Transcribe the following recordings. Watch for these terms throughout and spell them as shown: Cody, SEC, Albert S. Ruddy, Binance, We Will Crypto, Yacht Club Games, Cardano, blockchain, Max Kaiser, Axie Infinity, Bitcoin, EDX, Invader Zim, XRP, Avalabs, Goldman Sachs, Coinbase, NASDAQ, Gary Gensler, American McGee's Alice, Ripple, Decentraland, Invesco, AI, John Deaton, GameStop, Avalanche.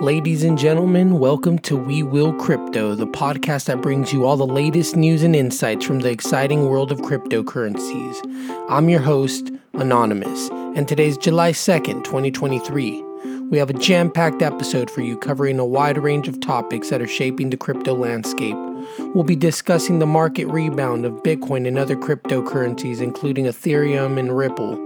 Ladies and gentlemen, welcome to We Will Crypto, the podcast that brings you all the latest news and insights from the exciting world of cryptocurrencies. I'm your host, Anonymous, and today's July 2nd, 2023. We have a jam-packed episode for you covering a wide range of topics that are shaping the crypto landscape. We'll be discussing the market rebound of Bitcoin and other cryptocurrencies, including Ethereum and Ripple.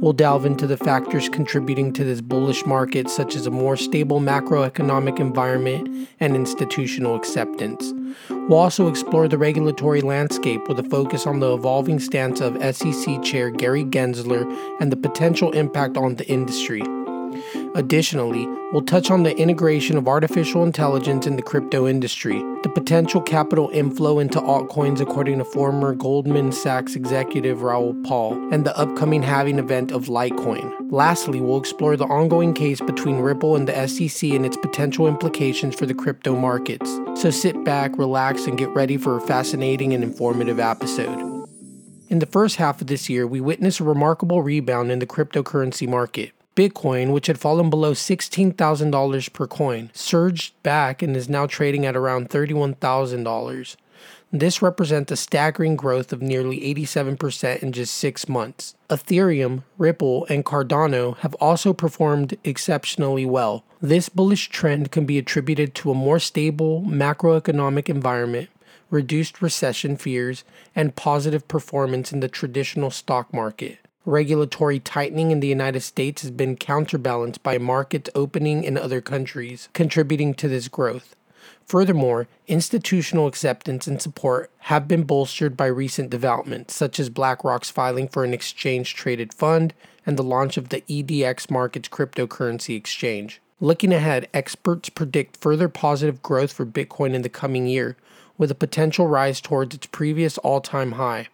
We'll delve into the factors contributing to this bullish market, such as a more stable macroeconomic environment and institutional acceptance. We'll also explore the regulatory landscape with a focus on the evolving stance of SEC Chair Gary Gensler and the potential impact on the industry. Additionally, we'll touch on the integration of artificial intelligence in the crypto industry, the potential capital inflow into altcoins according to former Goldman Sachs executive Raoul Pal, and the upcoming halving event of Litecoin. Lastly, we'll explore the ongoing case between Ripple and the SEC and its potential implications for the crypto markets. So sit back, relax, and get ready for a fascinating and informative episode. In the first half of this year, we witnessed a remarkable rebound in the cryptocurrency market. Bitcoin, which had fallen below $16,000 per coin, surged back and is now trading at around $31,000. This represents a staggering growth of nearly 87% in just 6 months. Ethereum, Ripple, and Cardano have also performed exceptionally well. This bullish trend can be attributed to a more stable macroeconomic environment, reduced recession fears, and positive performance in the traditional stock market. Regulatory tightening in the United States has been counterbalanced by market opening in other countries, contributing to this growth. Furthermore, institutional acceptance and support have been bolstered by recent developments, such as BlackRock's filing for an exchange-traded fund and the launch of the EDX market's cryptocurrency exchange. Looking ahead, experts predict further positive growth for Bitcoin in the coming year, with a potential rise towards its previous all-time high.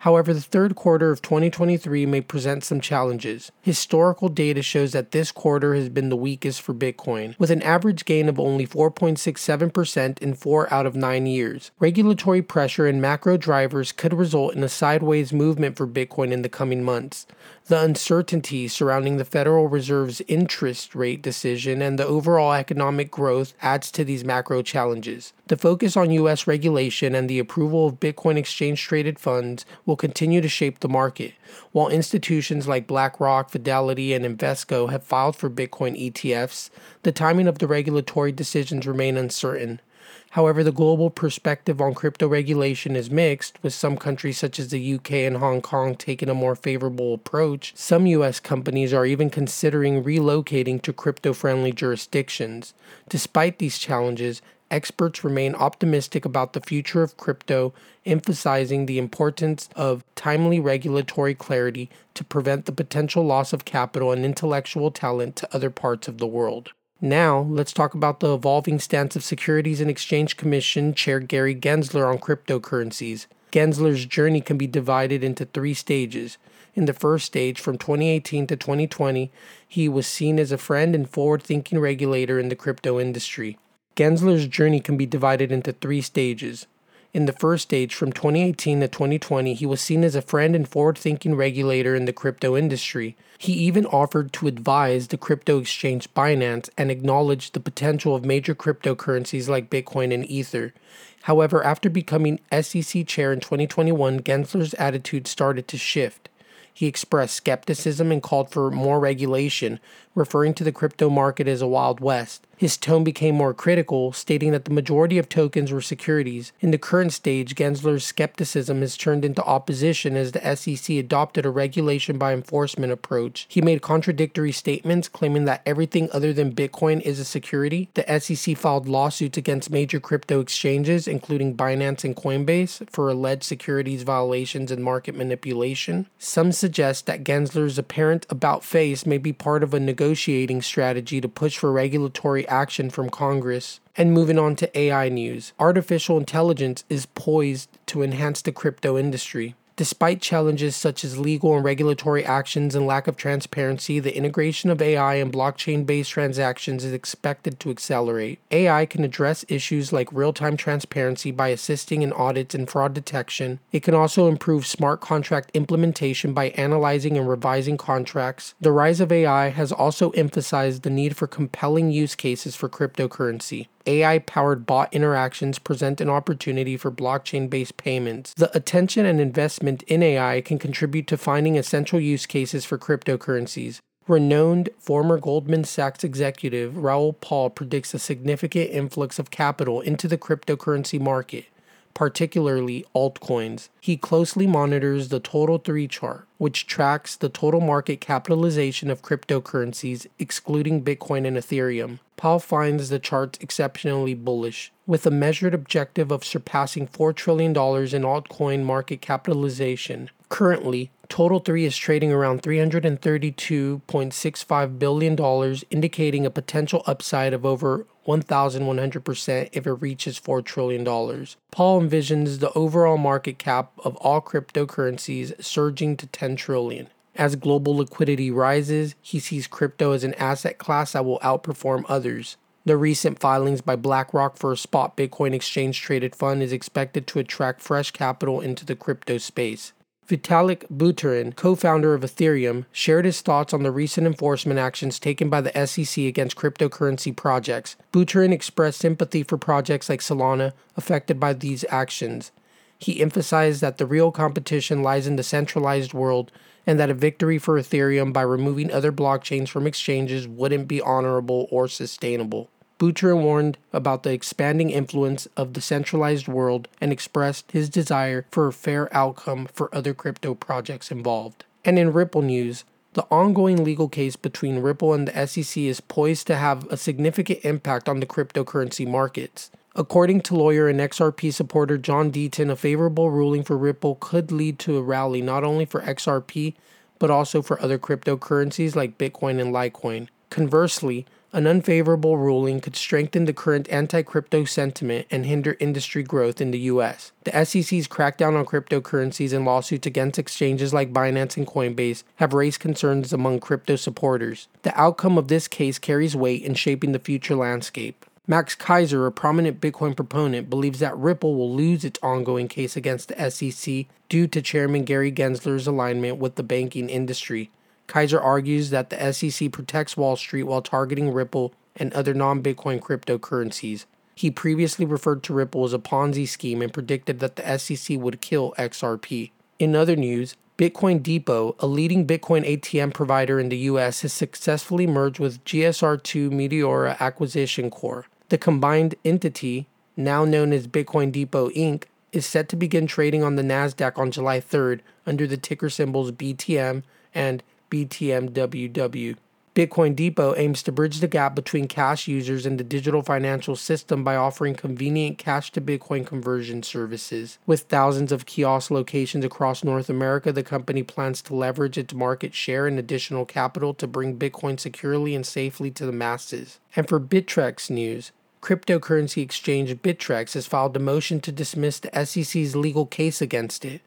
However, the third quarter of 2023 may present some challenges. Historical data shows that this quarter has been the weakest for Bitcoin, with an average gain of only 4.67% in 4 out of 9 years. Regulatory pressure and macro drivers could result in a sideways movement for Bitcoin in the coming months. The uncertainty surrounding the Federal Reserve's interest rate decision and the overall economic growth adds to these macro challenges. The focus on U.S. regulation and the approval of Bitcoin exchange-traded funds will continue to shape the market, while institutions like BlackRock, Fidelity, and Invesco have filed for Bitcoin ETFs. The timing of the regulatory decisions remain uncertain. However, the global perspective on crypto regulation is mixed, with some countries such as the UK and Hong Kong taking a more favorable approach. Some US companies are even considering relocating to crypto-friendly jurisdictions. Despite these challenges, experts remain optimistic about the future of crypto, emphasizing the importance of timely regulatory clarity to prevent the potential loss of capital and intellectual talent to other parts of the world. Now, let's talk about the evolving stance of Securities and Exchange Commission Chair Gary Gensler on cryptocurrencies. Gensler's journey can be divided into 3 stages. In the first stage, from 2018 to 2020, he was seen as a friend and forward-thinking regulator in the crypto industry. Gensler's journey can be divided into 3 stages. In the first stage, from 2018 to 2020, he was seen as a friend and forward-thinking regulator in the crypto industry. He even offered to advise the crypto exchange Binance and acknowledged the potential of major cryptocurrencies like Bitcoin and Ether. However, after becoming SEC chair in 2021, Gensler's attitude started to shift. He expressed skepticism and called for more regulation, referring to the crypto market as a Wild West. His tone became more critical, stating that the majority of tokens were securities. In the current stage, Gensler's skepticism has turned into opposition as the SEC adopted a regulation by enforcement approach. He made contradictory statements, claiming that everything other than Bitcoin is a security. The SEC filed lawsuits against major crypto exchanges, including Binance and Coinbase, for alleged securities violations and market manipulation. Some suggest that Gensler's apparent about-face may be part of a negotiating strategy to push for regulatory action from Congress. And moving on to AI news, artificial intelligence is poised to enhance the crypto industry. Despite challenges such as legal and regulatory actions and lack of transparency, the integration of AI and blockchain-based transactions is expected to accelerate. AI can address issues like real-time transparency by assisting in audits and fraud detection. It can also improve smart contract implementation by analyzing and revising contracts. The rise of AI has also emphasized the need for compelling use cases for cryptocurrency. AI-powered bot interactions present an opportunity for blockchain-based payments. The attention and investment in AI can contribute to finding essential use cases for cryptocurrencies. Renowned former Goldman Sachs executive Raoul Pal predicts a significant influx of capital into the cryptocurrency market, particularly altcoins. He closely monitors the Total 3 chart, which tracks the total market capitalization of cryptocurrencies, excluding Bitcoin and Ethereum. Powell finds the charts exceptionally bullish, with a measured objective of surpassing $4 trillion in altcoin market capitalization. Currently, Total 3 is trading around $332.65 billion, indicating a potential upside of over 1,100% if it reaches $4 trillion. Paul envisions the overall market cap of all cryptocurrencies surging to $10 trillion. As global liquidity rises, he sees crypto as an asset class that will outperform others. The recent filings by BlackRock for a spot Bitcoin exchange-traded fund is expected to attract fresh capital into the crypto space. Vitalik Buterin, co-founder of Ethereum, shared his thoughts on the recent enforcement actions taken by the SEC against cryptocurrency projects. Buterin expressed sympathy for projects like Solana affected by these actions. He emphasized that the real competition lies in the centralized world and that a victory for Ethereum by removing other blockchains from exchanges wouldn't be honorable or sustainable. Buterin warned about the expanding influence of the centralized world and expressed his desire for a fair outcome for other crypto projects involved. And in Ripple news, the ongoing legal case between Ripple and the SEC is poised to have a significant impact on the cryptocurrency markets. According to lawyer and XRP supporter John Deaton, a favorable ruling for Ripple could lead to a rally not only for XRP, but also for other cryptocurrencies like Bitcoin and Litecoin. Conversely, an unfavorable ruling could strengthen the current anti-crypto sentiment and hinder industry growth in the U.S. The SEC's crackdown on cryptocurrencies and lawsuits against exchanges like Binance and Coinbase have raised concerns among crypto supporters. The outcome of this case carries weight in shaping the future landscape. Max Kaiser, a prominent Bitcoin proponent, believes that Ripple will lose its ongoing case against the SEC due to Chairman Gary Gensler's alignment with the banking industry. Kaiser argues that the SEC protects Wall Street while targeting Ripple and other non-Bitcoin cryptocurrencies. He previously referred to Ripple as a Ponzi scheme and predicted that the SEC would kill XRP. In other news, Bitcoin Depot, a leading Bitcoin ATM provider in the U.S., has successfully merged with GSR2 Meteora Acquisition Corp. The combined entity, now known as Bitcoin Depot Inc., is set to begin trading on the NASDAQ on July 3rd under the ticker symbols BTM and BTMWW. Bitcoin Depot aims to bridge the gap between cash users and the digital financial system by offering convenient cash-to-Bitcoin conversion services. With thousands of kiosk locations across North America, the company plans to leverage its market share and additional capital to bring Bitcoin securely and safely to the masses. And for Bittrex news, cryptocurrency exchange Bittrex has filed a motion to dismiss the SEC's legal case against it.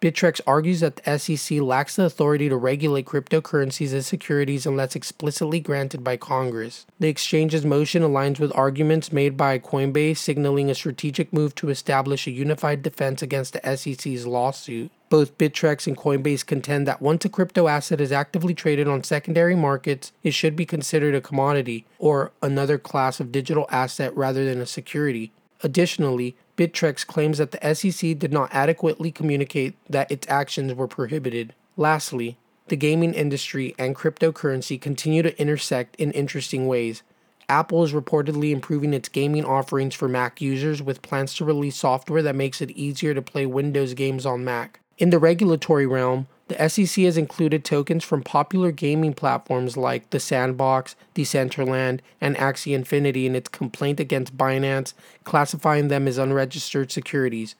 Bittrex argues that the SEC lacks the authority to regulate cryptocurrencies as securities unless explicitly granted by Congress. The exchange's motion aligns with arguments made by Coinbase, signaling a strategic move to establish a unified defense against the SEC's lawsuit. Both Bittrex and Coinbase contend that once a crypto asset is actively traded on secondary markets, it should be considered a commodity, or another class of digital asset rather than a security. Additionally, Bittrex claims that the SEC did not adequately communicate that its actions were prohibited. Lastly, the gaming industry and cryptocurrency continue to intersect in interesting ways. Apple is reportedly improving its gaming offerings for Mac users with plans to release software that makes it easier to play Windows games on Mac. In the regulatory realm, the SEC has included tokens from popular gaming platforms like The Sandbox, Decentraland, and Axie Infinity in its complaint against Binance, classifying them as unregistered securities.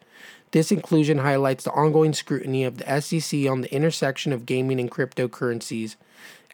This inclusion highlights the ongoing scrutiny of the SEC on the intersection of gaming and cryptocurrencies.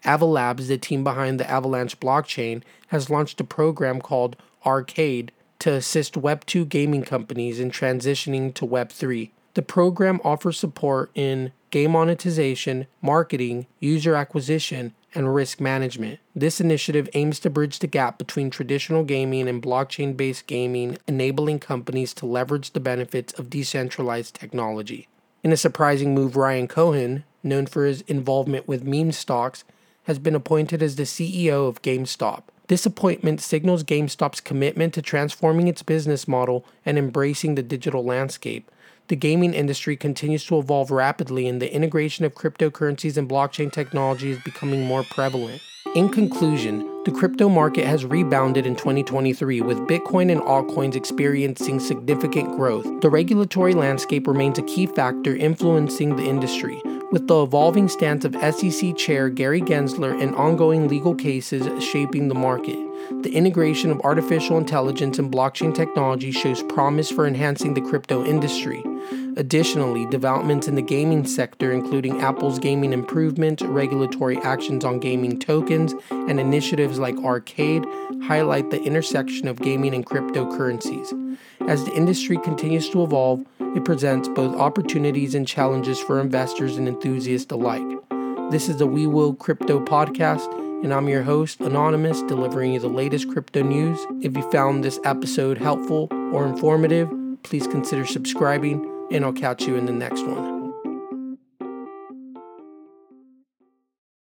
Avalabs, the team behind the Avalanche blockchain, has launched a program called Arcade to assist Web 2 gaming companies in transitioning to Web 3. The program offers support in game monetization, marketing, user acquisition, and risk management. This initiative aims to bridge the gap between traditional gaming and blockchain-based gaming, enabling companies to leverage the benefits of decentralized technology. In a surprising move, Ryan Cohen, known for his involvement with meme stocks, has been appointed as the CEO of GameStop. This appointment signals GameStop's commitment to transforming its business model and embracing the digital landscape. The gaming industry continues to evolve rapidly, and the integration of cryptocurrencies and blockchain technology is becoming more prevalent. In conclusion, the crypto market has rebounded in 2023, with Bitcoin and altcoins experiencing significant growth. The regulatory landscape remains a key factor influencing the industry, with the evolving stance of SEC Chair Gary Gensler and ongoing legal cases shaping the market. The integration of artificial intelligence and blockchain technology shows promise for enhancing the crypto industry. Additionally, developments in the gaming sector, including Apple's gaming improvement, regulatory actions on gaming tokens, and initiatives like Arcade, highlight the intersection of gaming and cryptocurrencies. As the industry continues to evolve, it presents both opportunities and challenges for investors and enthusiasts alike. This is the We Will Crypto podcast, and I'm your host, Anonymous, delivering you the latest crypto news. If you found this episode helpful or informative, please consider subscribing, and I'll catch you in the next one.